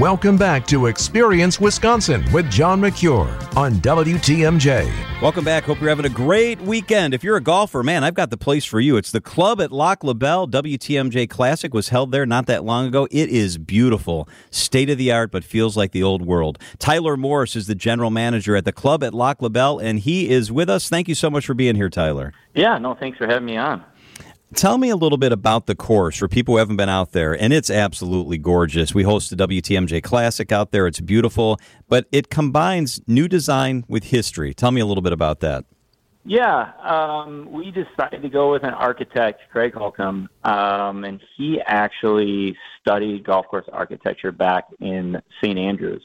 Welcome back to Experience Wisconsin with John McClure on WTMJ. Welcome back. Hope you're having a great weekend. If you're a golfer, man, I've got the place for you. It's the club at Lac La Belle. WTMJ Classic was held there not that long ago. It is beautiful, state-of-the-art, but feels like the old world. Tyler Morris is the general manager at the club at Lac La Belle, and he is with us. Thank you so much for being here, Tyler. Yeah, no, thanks for having me on. Tell me a little bit about the course for people who haven't been out there, and it's absolutely gorgeous. We host the WTMJ Classic out there. It's beautiful, but it combines new design with history. Tell me a little bit about that. Yeah, we decided to go with an architect, Craig Holcomb, and he actually studied golf course architecture back in St. Andrews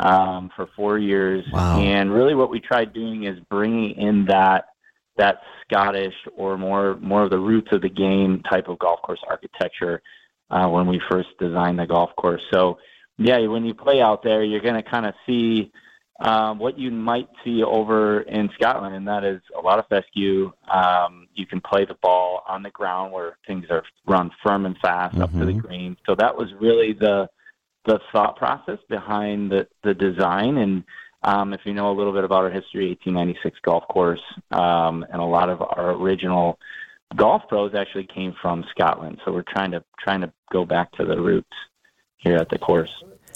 for 4 years. Wow. And really what we tried doing is bringing in that Scottish or more of the roots of the game type of golf course architecture when we first designed the golf course. So, yeah, when you play out there, you're going to kind of see what you might see over in Scotland, and that is a lot of fescue. You can play the ball on the ground where things are run firm and fast up to the green. So that was really the thought process behind the design. And if you know a little bit about our history, 1896 golf course, and a lot of our original golf pros actually came from Scotland. So we're trying to go back to the roots here at the course.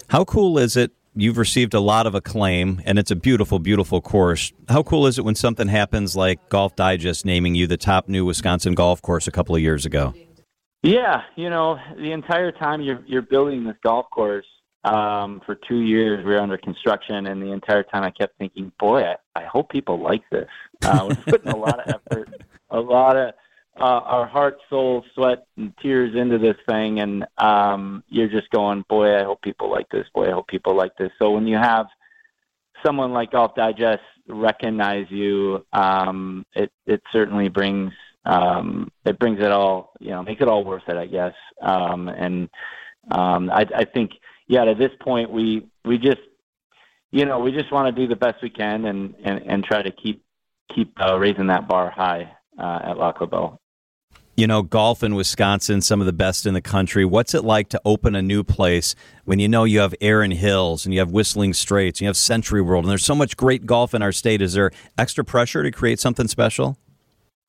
How cool is it? You've received a lot of acclaim, and it's a beautiful, beautiful course. How cool is it when something happens like Golf Digest naming you the top new Wisconsin golf course a couple of years ago? Yeah, you know, the entire time you're building this golf course, for 2 years, we were under construction, and the entire time I kept thinking, boy, I hope people like this. We're putting a lot of effort, a lot of our heart, soul, sweat, and tears into this thing, and you're just going, boy, I hope people like this. Boy, I hope people like this. So when you have someone like Golf Digest recognize you, it certainly brings it brings it all, you know, makes it all worth it, I guess. I think. Yeah, to this point, we just want to do the best we can and try to keep raising that bar high at Lac La Belle. You know, golf in Wisconsin, some of the best in the country. What's it like to open a new place when you know you have Erin Hills and you have Whistling Straits and you have Century World, and there's so much great golf in our state? Is there extra pressure to create something special?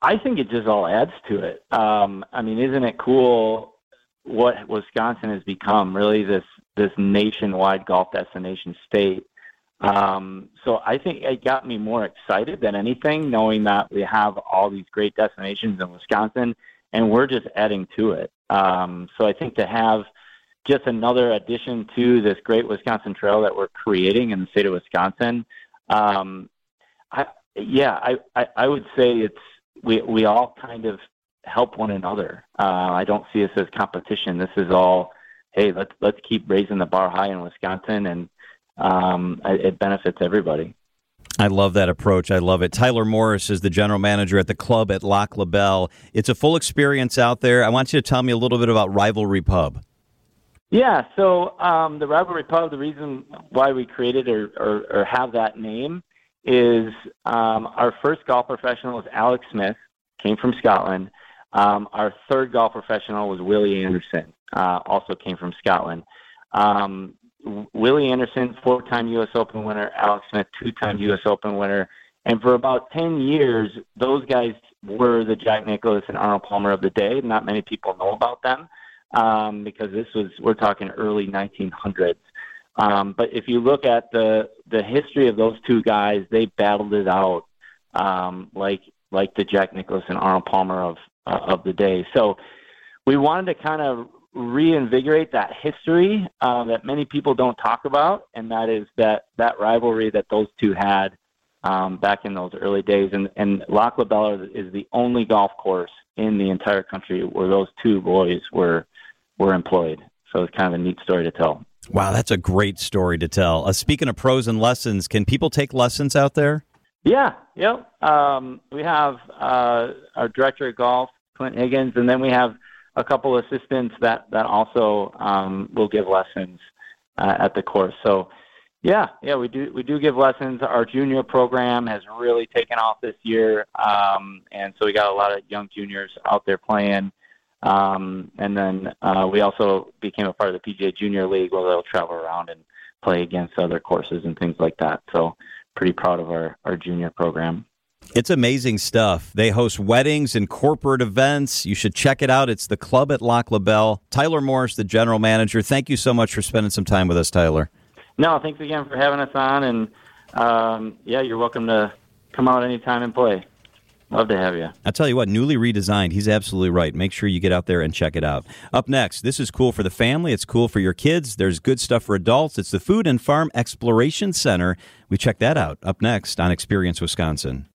I think it just all adds to it. I mean, isn't it cool what Wisconsin has become, really this nationwide golf destination state. So I think it got me more excited than anything, knowing that we have all these great destinations in Wisconsin, and we're just adding to it. So I think to have just another addition to this great Wisconsin trail that we're creating in the state of Wisconsin, I would say it's we all kind of help one another. I don't see this as competition. This is all, hey, let's keep raising the bar high in Wisconsin, and it benefits everybody. I love that approach. I love it. Tyler Morris is the general manager at the club at Lac La Belle. It's a full experience out there. I want you to tell me a little bit about Rivalry Pub. Yeah, so the Rivalry Pub, the reason why we created or have that name is our first golf professional was Alex Smith, came from Scotland. Our third golf professional was Willie Anderson, also came from Scotland. Willie Anderson, four-time U.S. Open winner, Alex Smith, two-time U.S. Open winner. And for about 10 years, those guys were the Jack Nicklaus and Arnold Palmer of the day. Not many people know about them because we're talking early 1900s. But if you look at the history of those two guys, they battled it out like the Jack Nicklaus and Arnold Palmer of the day. So we wanted to kind of reinvigorate that history that many people don't talk about, and that is that rivalry that those two had back in those early days. And Lac La Belle is the only golf course in the entire country where those two boys were employed. So it's kind of a neat story to tell. Wow, that's a great story to tell. Speaking of pros and lessons, can people take lessons out there? Yeah, yep. We have our director of golf, Clint Higgins, and then we have a couple assistants that also will give lessons at the course. So, yeah, we do give lessons. Our junior program has really taken off this year, and so we got a lot of young juniors out there playing. And then we also became a part of the PGA Junior League, where they'll travel around and play against other courses and things like that. So pretty proud of our junior program. It's amazing stuff. They host weddings and corporate events. You should check it out. It's the club at Loch LaBelle. Tyler Morris, the general manager. Thank you so much for spending some time with us, Tyler. No, thanks again for having us on. And, yeah, you're welcome to come out anytime and play. Love to have you. I'll tell you what, newly redesigned. He's absolutely right. Make sure you get out there and check it out. Up next, this is cool for the family. It's cool for your kids. There's good stuff for adults. It's the Food and Farm Exploration Center. We check that out up next on Experience Wisconsin.